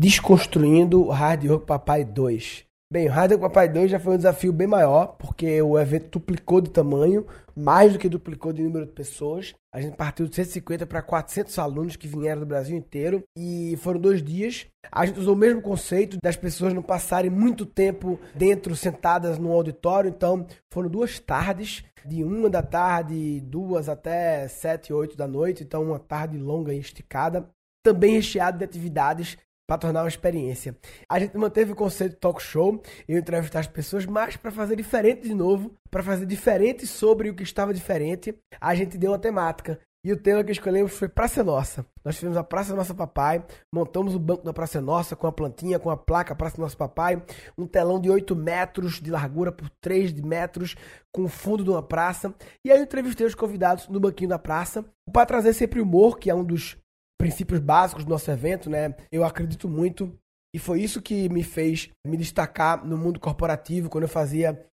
desconstruindo o Hard Rock Papai 2. Bem, o Hard Rock Papai 2 já foi um desafio bem maior, porque o evento duplicou de tamanho, mais do que duplicou de número de pessoas. A gente partiu de 150 para 400 alunos que vieram do Brasil inteiro e foram 2 dias. A gente usou o mesmo conceito das pessoas não passarem muito tempo dentro, sentadas no auditório. Então, foram 2 tardes, de 1 da tarde, 2 até 7, 8 da noite. Então, uma tarde longa e esticada, também recheada de atividades para tornar uma experiência. A gente manteve o conceito de talk show, eu entrevistar as pessoas, mas para fazer diferente de novo, para fazer diferente sobre o que estava diferente, a gente deu uma temática. E o tema que escolhemos foi Praça Nossa. Nós fizemos a Praça Nossa Papai, montamos o banco da Praça Nossa com a plantinha, com a placa Praça Nossa Papai, um telão de 8 metros de largura por 3 metros, com o fundo de uma praça. E aí eu entrevistei os convidados no banquinho da praça, para trazer sempre humor, que é um dos princípios básicos do nosso evento, né? Eu acredito muito, e foi isso que me fez me destacar no mundo corporativo, quando eu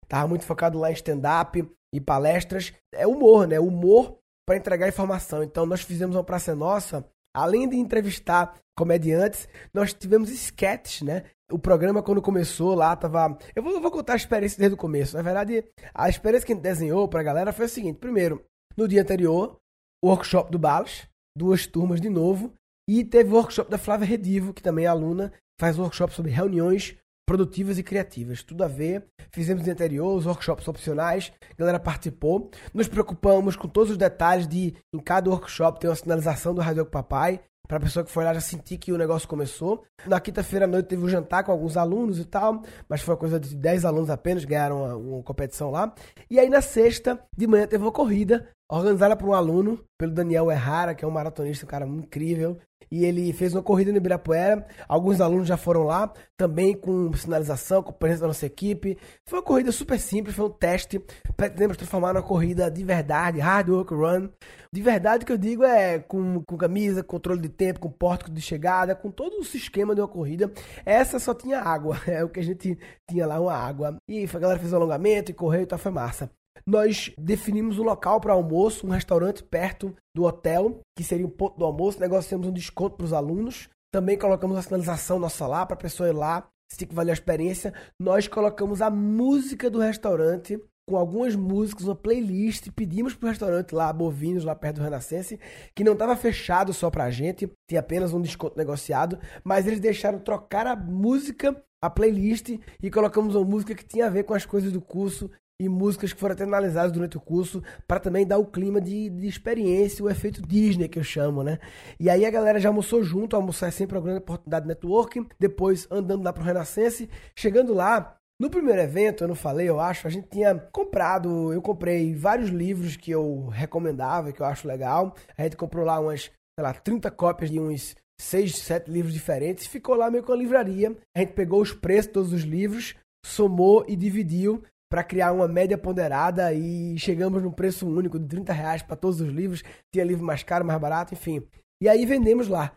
estava muito focado lá em stand-up e palestras. É humor, né? Humor para entregar informação. Então, nós fizemos uma Praça Nossa, além de entrevistar comediantes, nós tivemos sketches, né? O programa, quando começou lá, tava... Eu vou contar a experiência desde o começo. Na verdade, a experiência que a gente desenhou pra galera foi o seguinte. Primeiro, no dia anterior, o workshop do Balas, 2 turmas de novo, e teve o workshop da Flávia Redivo, que também é aluna, faz um workshop sobre reuniões produtivas e criativas, tudo a ver. Fizemos no anterior, os workshops opcionais, a galera participou, nos preocupamos com todos os detalhes de, em cada workshop tem uma sinalização do Rádio Papai, para a pessoa que foi lá já sentir que o negócio começou. Na quinta-feira à noite teve um jantar com alguns alunos e tal, mas foi uma coisa de 10 alunos apenas, ganharam uma competição lá. E aí na sexta de manhã teve uma corrida, organizada por um aluno, pelo Daniel Errara, que é um maratonista, um cara incrível, e ele fez uma corrida no Ibirapuera, alguns alunos já foram lá, também com sinalização, com presença da nossa equipe. Foi uma corrida super simples, foi um teste, pretendemos transformar numa corrida de verdade, hard work run, de verdade que eu digo é com camisa, controle de tempo, com pórtico de chegada, com todo o esquema de uma corrida. Essa só tinha água, é o que a gente tinha lá, uma água, e a galera fez um alongamento e correu e tal, foi massa. Nós definimos um local para almoço, um restaurante perto do hotel, que seria um ponto do almoço. Negociamos um desconto para os alunos. Também colocamos a sinalização nossa lá, para a pessoa ir lá, se tem que valer a experiência. Nós colocamos a música do restaurante, com algumas músicas, uma playlist. Pedimos para o restaurante lá, Bovinos, lá perto do Renascense, que não estava fechado só para a gente, tinha apenas um desconto negociado, mas eles deixaram trocar a música, a playlist, e colocamos uma música que tinha a ver com as coisas do curso, e músicas que foram até analisadas durante o curso, para também dar o clima de experiência, o efeito Disney que eu chamo, né? E aí a galera já almoçou junto, almoçar é sempre uma grande oportunidade de networking, depois andando lá pro Renascense, chegando lá, no primeiro evento, eu não falei, eu acho, a gente tinha comprado, eu comprei vários livros que eu recomendava, que eu acho legal, a gente comprou lá umas, sei lá, 30 cópias de uns 6, 7 livros diferentes, ficou lá meio com a livraria, a gente pegou os preços de todos os livros, somou e dividiu, para criar uma média ponderada, e chegamos num preço único de R$30 para todos os livros. Tinha livro mais caro, mais barato, enfim. E aí vendemos lá.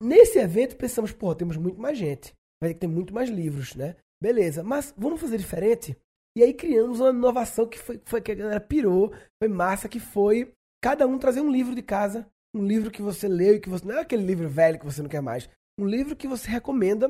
Nesse evento pensamos, pô, temos muito mais gente, vai ter que ter muito mais livros, né? Beleza, mas vamos fazer diferente? E aí criamos uma inovação que foi que a galera pirou, foi massa, que foi cada um trazer um livro de casa, um livro que você leu e que você... Não é aquele livro velho que você não quer mais, um livro que você recomenda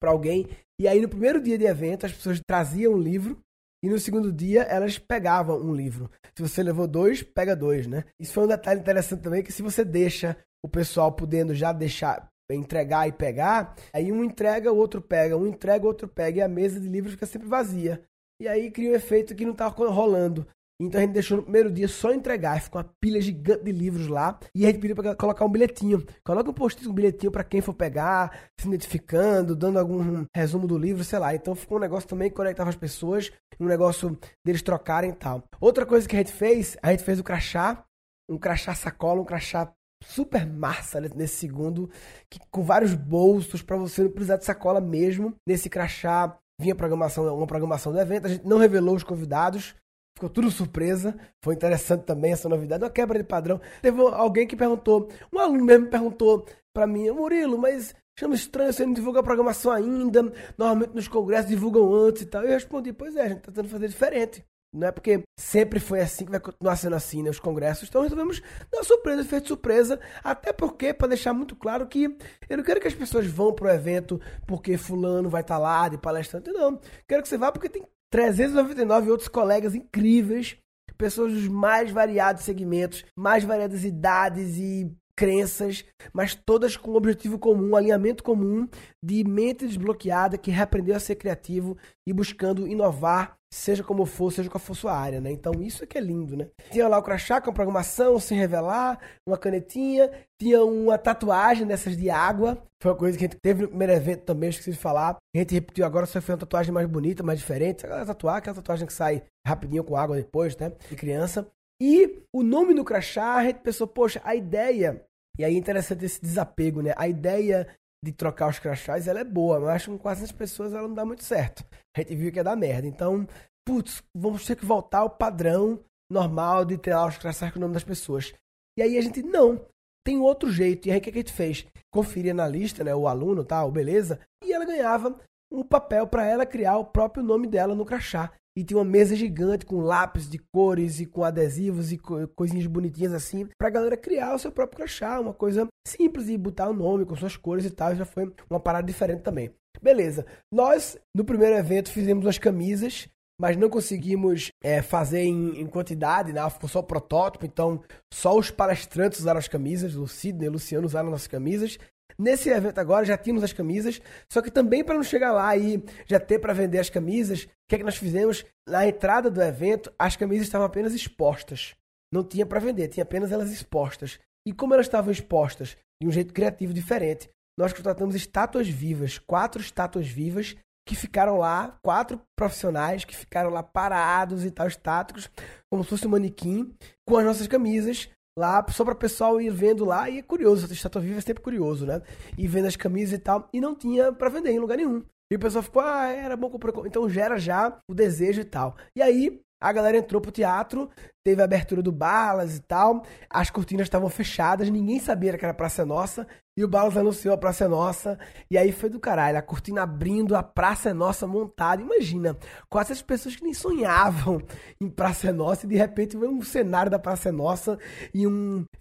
para alguém. E aí no primeiro dia de evento as pessoas traziam um livro, e no segundo dia, elas pegavam um livro. Se você levou 2, pega 2, né? Isso foi um detalhe interessante também, que se você deixa o pessoal podendo já deixar, entregar e pegar, aí um entrega, o outro pega, um entrega, o outro pega, e a mesa de livros fica sempre vazia. E aí cria um efeito que não estava rolando. Então a gente deixou no primeiro dia só entregar, ficou uma pilha gigante de livros lá, e a gente pediu para colocar um bilhetinho. Coloca um post-it, um bilhetinho para quem for pegar, se identificando, dando algum resumo do livro, sei lá. Então ficou um negócio também que conectava as pessoas, um negócio deles trocarem e tal. Outra coisa que a gente fez o crachá, um crachá sacola, um crachá super massa nesse segundo, que, com vários bolsos para você não precisar de sacola mesmo. Nesse crachá vinha uma programação do evento, a gente não revelou os convidados, ficou tudo surpresa, foi interessante também essa novidade, uma quebra de padrão. Teve alguém que perguntou, um aluno mesmo perguntou pra mim, Murilo, mas chama estranho, você não divulga a programação ainda, normalmente nos congressos divulgam antes e tal. Eu respondi, pois é, a gente tá tentando fazer diferente. Não é porque sempre foi assim que vai continuar sendo assim, né? Os congressos. Então resolvemos dar uma surpresa, efeito de surpresa. Até porque, para deixar muito claro que eu não quero que as pessoas vão pro evento porque fulano vai estar lá de palestrante, não. Quero que você vá porque tem 399 outros colegas incríveis, pessoas dos mais variados segmentos, mais variadas idades e crenças, mas todas com um objetivo comum, um alinhamento comum de mente desbloqueada que reaprendeu a ser criativo e buscando inovar, seja como for, seja qual for sua área, né? Então isso é que é lindo, né? Tinha lá o crachá com a programação, se revelar, uma canetinha, tinha uma tatuagem dessas de água, foi uma coisa que a gente teve no primeiro evento também, esqueci de falar, a gente repetiu agora, só foi uma tatuagem mais bonita, mais diferente, aquela tatuagem que sai rapidinho com água depois, né? De criança. E o nome do crachá, a gente pensou, poxa, a ideia... E aí é interessante esse desapego, né? A ideia de trocar os crachás, ela é boa, mas com 400 pessoas ela não dá muito certo. A gente viu que ia dar merda. Então, putz, vamos ter que voltar ao padrão normal de ter lá os crachás com o nome das pessoas. E aí a gente, não, tem outro jeito. E aí o que a gente fez? Conferia na lista, né? O aluno, tal, beleza. E ela ganhava um papel para ela criar o próprio nome dela no crachá. E tinha uma mesa gigante com lápis de cores e com adesivos e coisinhas bonitinhas assim, pra galera criar o seu próprio crachá, uma coisa simples e botar o nome com suas cores e tal, já foi uma parada diferente também. Beleza, nós no primeiro evento fizemos umas camisas, mas não conseguimos fazer em quantidade, né? Ficou só o protótipo, então só os palestrantes usaram as camisas, o Sidney e o Luciano usaram nossas camisas. Nesse evento agora já tínhamos as camisas, só que também para não chegar lá e já ter para vender as camisas, o que é que nós fizemos? Na entrada do evento, as camisas estavam apenas expostas. Não tinha para vender, tinha apenas elas expostas. E como elas estavam expostas de um jeito criativo diferente, nós contratamos estátuas vivas, 4 estátuas vivas que ficaram lá, 4 profissionais que ficaram lá parados e tal, estáticos, como se fosse um manequim, com as nossas camisas, lá, só para o pessoal ir vendo lá, e é curioso, a estátua viva é sempre curioso, né? E vendo as camisas e tal, e não tinha para vender em lugar nenhum. E o pessoal ficou, era bom comprar, então gera já o desejo e tal. E aí, a galera entrou pro teatro, teve a abertura do Balas e tal, as cortinas estavam fechadas, ninguém sabia que era Praça Nossa, e o Balas anunciou a Praça Nossa, e aí foi do caralho, a cortina abrindo, a Praça Nossa montada, imagina, quase as pessoas que nem sonhavam em Praça Nossa, e de repente veio um cenário da Praça Nossa,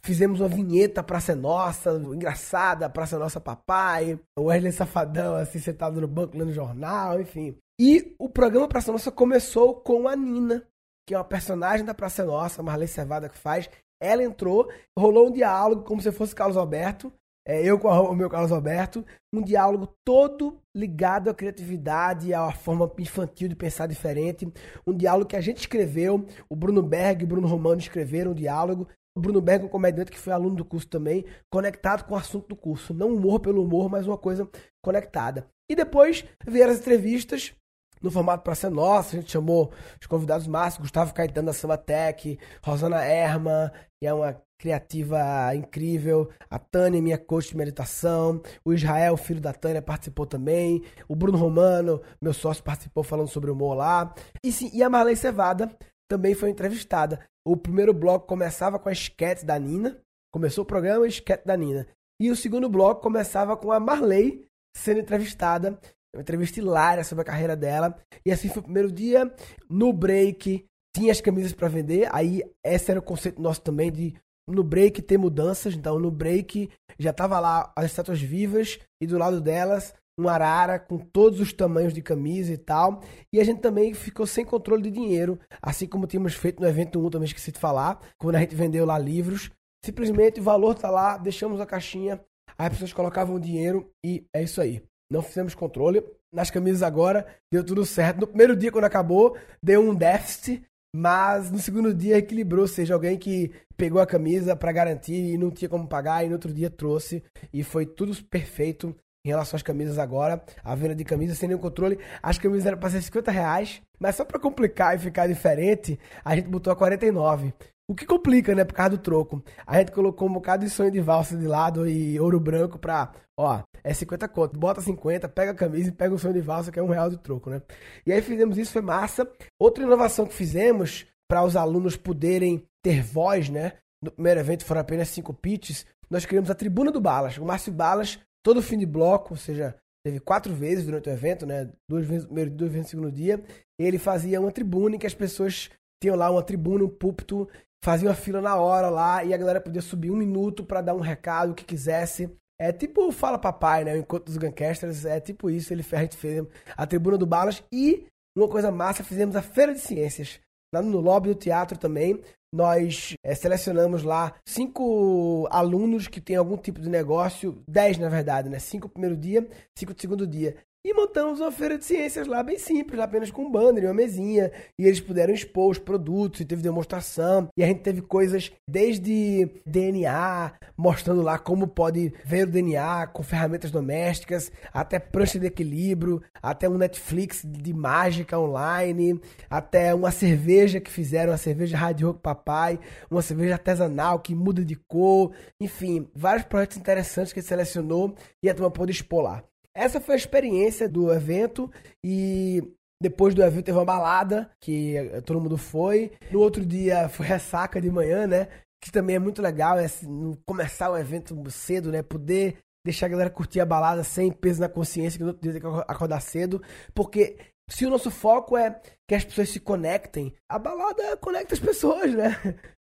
fizemos uma vinheta Praça Nossa, engraçada, Praça Nossa Papai, o Wesley Safadão, assim, sentado no banco, lendo jornal, enfim... E o programa Praça Nossa começou com a Nina, que é uma personagem da Praça Nossa, a Marlene Cervada que faz. Ela entrou, rolou um diálogo como se fosse Carlos Alberto, eu com o meu Carlos Alberto, um diálogo todo ligado à criatividade, à forma infantil de pensar diferente, um diálogo que a gente escreveu, o Bruno Berg e o Bruno Romano escreveram um diálogo, o Bruno Berg, um comediante que foi aluno do curso também, conectado com o assunto do curso, não humor pelo humor, mas uma coisa conectada. E depois vieram as entrevistas, no formato Praça Nossa, a gente chamou os convidados Márcio, Gustavo Caetano da Samba Tech, Rosana Erma, que é uma criativa incrível, a Tânia, minha coach de meditação, o Israel, filho da Tânia, participou também, o Bruno Romano, meu sócio, participou falando sobre humor lá, e a Marlei Cevada também foi entrevistada. O primeiro bloco começava com a esquete da Nina, começou o programa a esquete da Nina, e o segundo bloco começava com a Marlei sendo entrevistada, uma entrevista hilária sobre a carreira dela. E assim foi o primeiro dia. No break, tinha as camisas para vender. Aí, esse era o conceito nosso também de no break ter mudanças. Então, no break, já tava lá as estátuas vivas e do lado delas, um arara com todos os tamanhos de camisa e tal. E a gente também ficou sem controle de dinheiro, assim como tínhamos feito no evento 1, também esqueci de falar, quando a gente vendeu lá livros. Simplesmente o valor tá lá, deixamos a caixinha, aí as pessoas colocavam o dinheiro e é isso aí. Não fizemos controle. Nas camisas agora, deu tudo certo. No primeiro dia, quando acabou, deu um déficit, mas no segundo dia equilibrou, ou seja, alguém que pegou a camisa para garantir e não tinha como pagar, e no outro dia trouxe, e foi tudo perfeito em relação às camisas agora. A venda de camisas sem nenhum controle. As camisas eram para ser R$50, mas só para complicar e ficar diferente, a gente botou a R$49. O que complica, né, por causa do troco. A gente colocou um bocado de sonho de valsa de lado e ouro branco pra, ó, é 50 conto, bota 50, pega a camisa e pega o sonho de valsa, que é R$1 de troco, né? E aí fizemos isso, foi massa. Outra inovação que fizemos, para os alunos poderem ter voz, né? No primeiro evento foram apenas 5 pitches, nós criamos a Tribuna do Balas. O Márcio Balas, todo fim de bloco, ou seja, teve 4 vezes durante o evento, né? 2 vezes no primeiro dia, 2 vezes no segundo dia. Ele fazia uma tribuna em que as pessoas tinha lá uma tribuna, um púlpito, fazia uma fila na hora lá e a galera podia subir 1 minuto pra dar um recado, o que quisesse. É tipo o Fala Papai, né? O Encontro dos Gangsters, é tipo isso. A gente fez a tribuna do Balas e, uma coisa massa, fizemos a Feira de Ciências. Lá no lobby do teatro também, nós selecionamos lá 5 alunos que têm algum tipo de negócio, 10 na verdade, né? 5 no primeiro dia, 5 no segundo dia. E montamos uma feira de ciências lá, bem simples, lá apenas com um banner e uma mesinha. E eles puderam expor os produtos, e teve demonstração. E a gente teve coisas desde DNA, mostrando lá como pode ver o DNA com ferramentas domésticas, até prancha de equilíbrio, até um Netflix de mágica online, até uma cerveja que fizeram, uma cerveja Hard Rock Papai, uma cerveja artesanal que muda de cor. Enfim, vários projetos interessantes que a gente selecionou e a turma pôde expor lá. Essa foi a experiência do evento e depois do evento teve uma balada, que todo mundo foi. No outro dia foi ressaca de manhã, né? Que também é muito legal, é assim, começar o evento cedo, né? Poder deixar a galera curtir a balada sem peso na consciência, que no outro dia tem que acordar cedo. Porque se o nosso foco é que as pessoas se conectem, a balada conecta as pessoas, né?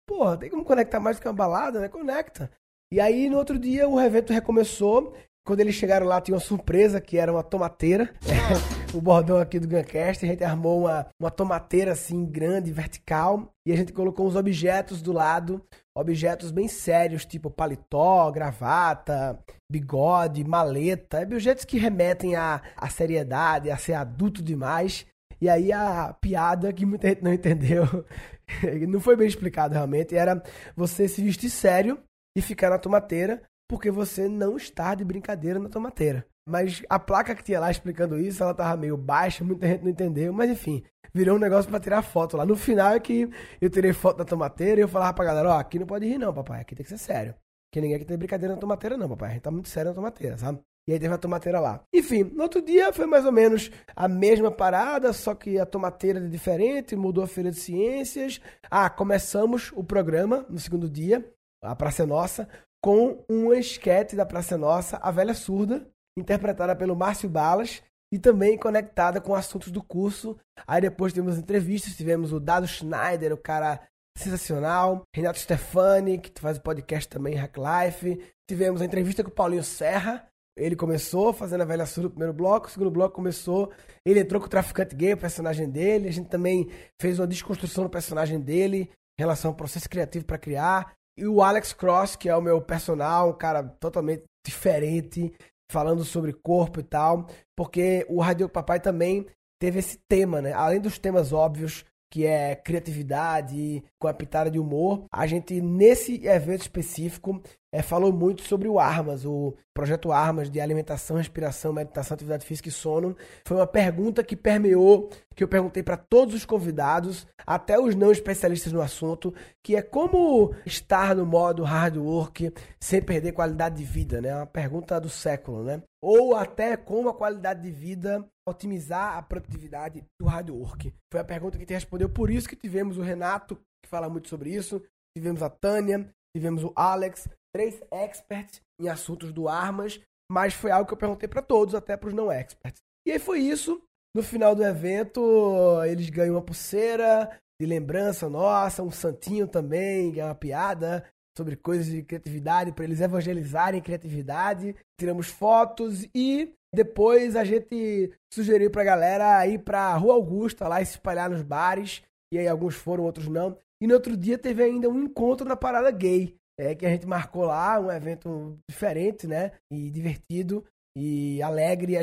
Porra, tem como conectar mais do que uma balada, né? Conecta. E aí no outro dia o evento recomeçou. Quando eles chegaram lá, tinha uma surpresa, que era uma tomateira. O bordão aqui do Guncast, a gente armou uma tomateira assim, grande, vertical. E a gente colocou uns objetos do lado, objetos bem sérios, tipo paletó, gravata, bigode, maleta. Objetos que remetem à seriedade, a ser adulto demais. E aí a piada, que muita gente não entendeu, não foi bem explicado realmente, era você se vestir sério e ficar na tomateira, porque você não está de brincadeira na tomateira. Mas a placa que tinha lá explicando isso, ela tava meio baixa, muita gente não entendeu, mas enfim, virou um negócio pra tirar foto lá. No final é que eu tirei foto da tomateira e eu falava pra galera, ó, aqui não pode rir não, papai, aqui tem que ser sério. Porque ninguém aqui tem brincadeira na tomateira não, papai, a gente tá muito sério na tomateira, sabe? E aí teve uma tomateira lá. Enfim, no outro dia foi mais ou menos a mesma parada, só que a tomateira era diferente, mudou a feira de ciências. Ah, começamos o programa no segundo dia, a Praça Nossa, com uma esquete da Praça Nossa, A Velha Surda, interpretada pelo Márcio Balas e também conectada com assuntos do curso. Aí depois temos entrevistas, tivemos o Dado Schneider, o cara sensacional, Renato Stefani, que faz o podcast também, Hack Life. Tivemos a entrevista com o Paulinho Serra, ele começou fazendo A Velha Surda no primeiro bloco, o segundo bloco começou, ele entrou com o Traficante Gay, o personagem dele, a gente também fez uma desconstrução do personagem dele em relação ao processo criativo para criar. E o Alex Cross, que é o meu personal, um cara totalmente diferente, falando sobre corpo e tal, porque o Rádio Com Papai também teve esse tema, né? Além dos temas óbvios, que é criatividade, com a pitada de humor, a gente, nesse evento específico, falou muito sobre o ARMAS, o projeto ARMAS de alimentação, respiração, meditação, atividade física e sono. Foi uma pergunta que permeou, que eu perguntei para todos os convidados, até os não especialistas no assunto, que é como estar no modo hard work sem perder qualidade de vida, né? Uma pergunta do século, né? Ou até como a qualidade de vida otimizar a produtividade do hard work. Foi a pergunta que te respondeu, por isso que tivemos o Renato, que fala muito sobre isso, tivemos a Tânia, tivemos o Alex, 3 experts em assuntos do ARMAS, mas foi algo que eu perguntei para todos, até para os não experts. E aí foi isso. No final do evento, eles ganham uma pulseira de lembrança nossa, um santinho também, que é uma piada sobre coisas de criatividade, para eles evangelizarem criatividade. Tiramos fotos e depois a gente sugeriu para a galera ir para Rua Augusta lá e se espalhar nos bares. E aí alguns foram, outros não. E no outro dia teve ainda um encontro na Parada Gay, que a gente marcou lá, um evento diferente, né? E divertido e alegre,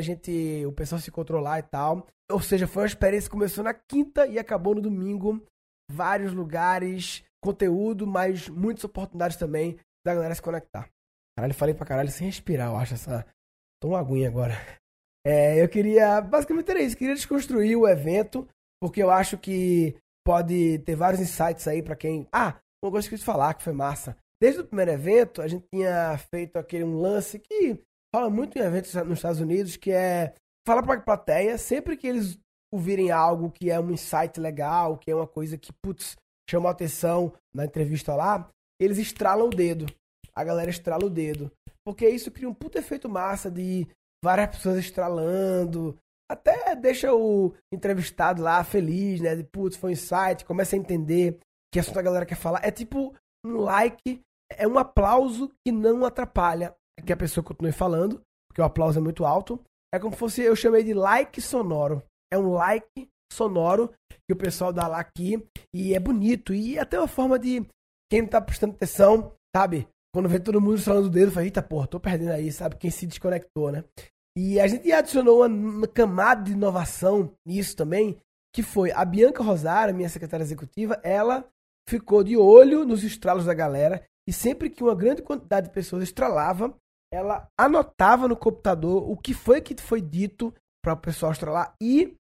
o pessoal se encontrou lá e tal. Ou seja, foi uma experiência que começou na quinta e acabou no domingo. Vários lugares, conteúdo, mas muitas oportunidades também da galera se conectar. Caralho, falei pra caralho sem respirar, eu acho essa... Tô uma aguinha agora. Eu queria... Basicamente era isso, queria desconstruir o evento, porque eu acho que pode ter vários insights aí pra quem... Ah, uma coisa que eu quis falar, que foi massa. Desde o primeiro evento, a gente tinha feito um lance que fala muito em eventos nos Estados Unidos, que é falar para a plateia, sempre que eles ouvirem algo que é um insight legal, que é uma coisa que, putz, chamou atenção na entrevista lá, eles estralam o dedo. A galera estrala o dedo. Porque isso cria um puto efeito massa de várias pessoas estralando, até deixa o entrevistado lá feliz, né? De, putz, foi um insight, começa a entender que assunto a galera quer falar. É tipo um like, é um aplauso que não atrapalha que a pessoa continue falando, porque o aplauso é muito alto. É como se fosse, eu chamei de like sonoro. É um like sonoro que o pessoal dá lá aqui e é bonito. E até uma forma de quem não tá prestando atenção, sabe? Quando vê todo mundo falando o dedo, fala, eita, porra, tô perdendo aí, sabe? Quem se desconectou, né? E a gente adicionou uma camada de inovação nisso também, que foi a Bianca Rosário, minha secretária executiva, ela ficou de olho nos estralos da galera e sempre que uma grande quantidade de pessoas estralava, ela anotava no computador o que foi dito para o pessoal estralar e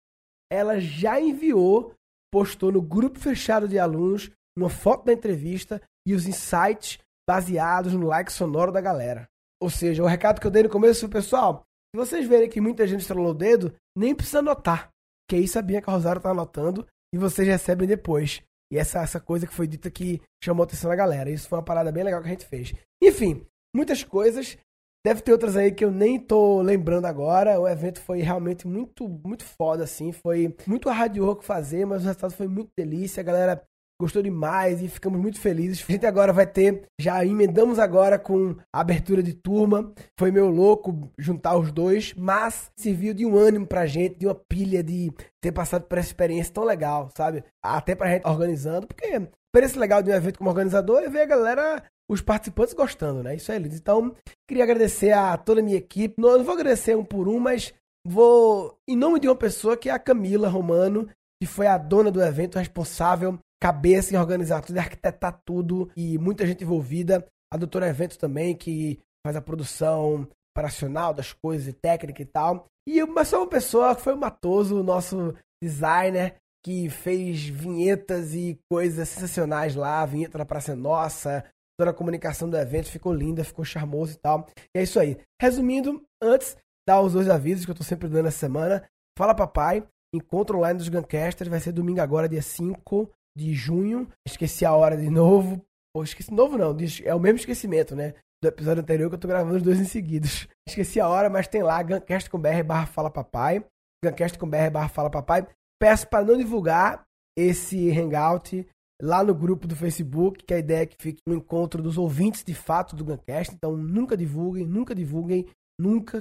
ela já enviou, postou no grupo fechado de alunos, uma foto da entrevista e os insights baseados no like sonoro da galera. Ou seja, o recado que eu dei no começo, pessoal, se vocês verem que muita gente estralou o dedo, nem precisa anotar, porque aí sabia que a Rosário tá anotando e vocês recebem depois. E essa coisa que foi dita que chamou a atenção da galera. Isso foi uma parada bem legal que a gente fez. Enfim, muitas coisas. Deve ter outras aí que eu nem tô lembrando agora. O evento foi realmente muito, muito foda, assim. Foi muito hard work fazer, mas o resultado foi muito delícia. A galera gostou demais e ficamos muito felizes. A gente agora vai ter... Já emendamos agora com a abertura de turma. Foi meio louco juntar os dois, mas serviu de um ânimo pra gente, de uma pilha de ter passado por essa experiência tão legal, sabe? Até pra gente organizando, porque parece legal de um evento como organizador é ver a galera... os participantes gostando, né? Isso é lindo. Então, queria agradecer a toda a minha equipe. Não vou agradecer um por um, mas vou... Em nome de uma pessoa que é a Camila Romano, que foi a dona do evento, responsável, cabeça em organizar tudo, arquitetar tudo e muita gente envolvida. A Doutora Evento também, que faz a produção operacional das coisas e técnica e tal. Mas só uma pessoa, que foi o Matoso, o nosso designer, que fez vinhetas e coisas sensacionais lá. Vinheta na Praça Nossa... Toda a comunicação do evento ficou linda, ficou charmoso e tal. E é isso aí. Resumindo, antes, dar os dois avisos que eu tô sempre dando essa semana. Fala Papai, encontro online dos Gangsters, vai ser domingo agora, dia 5 de junho. Esqueci a hora de novo. Ou esqueci novo não, é o mesmo esquecimento, né? Do episódio anterior que eu tô gravando os dois em seguidos. Esqueci a hora, mas tem lá, Guncast com BR/Fala Papai. Guncast com BR/Fala Papai. Peço para não divulgar esse hangout lá no grupo do Facebook, que a ideia é que fique um encontro dos ouvintes de fato do Guncast, então nunca divulguem,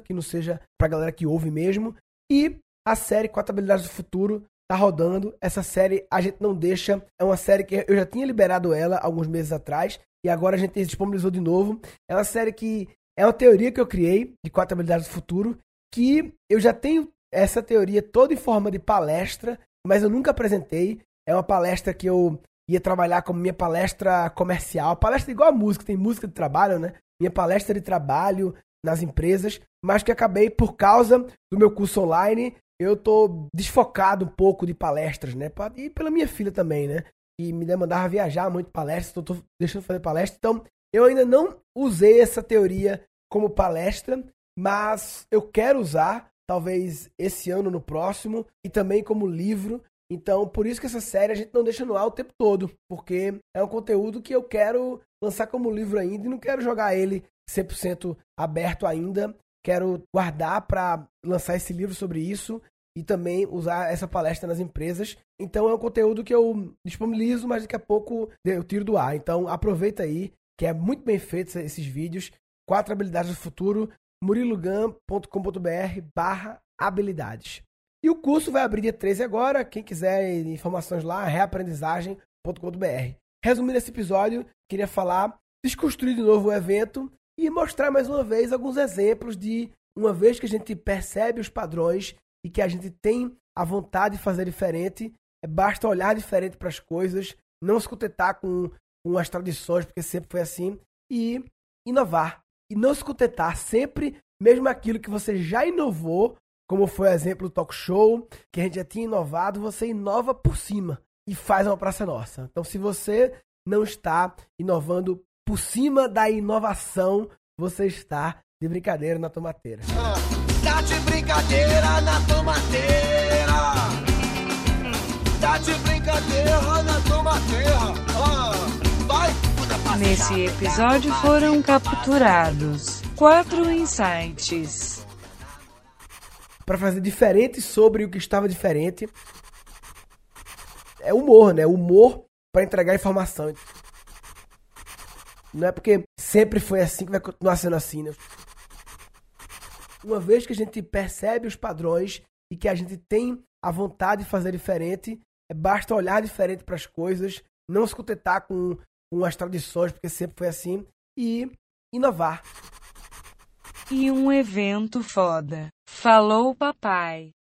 que não seja pra galera que ouve mesmo. E a série 4 Habilidades do Futuro tá rodando, essa série a gente não deixa, é uma série que eu já tinha liberado ela alguns meses atrás, e agora a gente disponibilizou de novo, é uma série que é uma teoria que eu criei, de 4 Habilidades do Futuro, que eu já tenho essa teoria toda em forma de palestra, mas eu nunca apresentei, é uma palestra que eu ia trabalhar como minha palestra comercial, palestra igual a música, tem música de trabalho, né? Minha palestra de trabalho nas empresas, mas que acabei, por causa do meu curso online, eu tô desfocado um pouco de palestras, né? E pela minha filha também, né? Que me demandava viajar muito palestra, tô deixando de fazer palestra, então eu ainda não usei essa teoria como palestra, mas eu quero usar, talvez esse ano, no próximo, e também como livro. Então, por isso que essa série a gente não deixa no ar o tempo todo, porque é um conteúdo que eu quero lançar como livro ainda e não quero jogar ele 100% aberto ainda. Quero guardar para lançar esse livro sobre isso e também usar essa palestra nas empresas. Então, é um conteúdo que eu disponibilizo, mas daqui a pouco eu tiro do ar. Então, aproveita aí, que é muito bem feito esses vídeos. 4 Habilidades do Futuro, murilogam.com.br/habilidades. E o curso vai abrir dia 13 agora, quem quiser informações lá, reaprendizagem.com.br. Resumindo esse episódio, queria falar, desconstruir de novo o evento e mostrar mais uma vez alguns exemplos de uma vez que a gente percebe os padrões e que a gente tem a vontade de fazer diferente, basta olhar diferente para as coisas, não se contentar com as tradições, porque sempre foi assim, e inovar. E não se contentar sempre, mesmo aquilo que você já inovou, como foi o exemplo do talk show, que a gente já tinha inovado, você inova por cima e faz uma Praça Nossa. Então, se você não está inovando por cima da inovação, você está de brincadeira na tomateira. Tá de brincadeira na tomateira. Tá de brincadeira na tomateira. Nesse episódio foram capturados 4 insights. para fazer diferente sobre o que estava diferente. É humor, né? Humor para entregar informação. Não é porque sempre foi assim que vai continuar sendo assim, né? Uma vez que a gente percebe os padrões e que a gente tem a vontade de fazer diferente, basta olhar diferente para as coisas, não se contentar com as tradições, porque sempre foi assim, e inovar. E um evento foda. Falou, papai.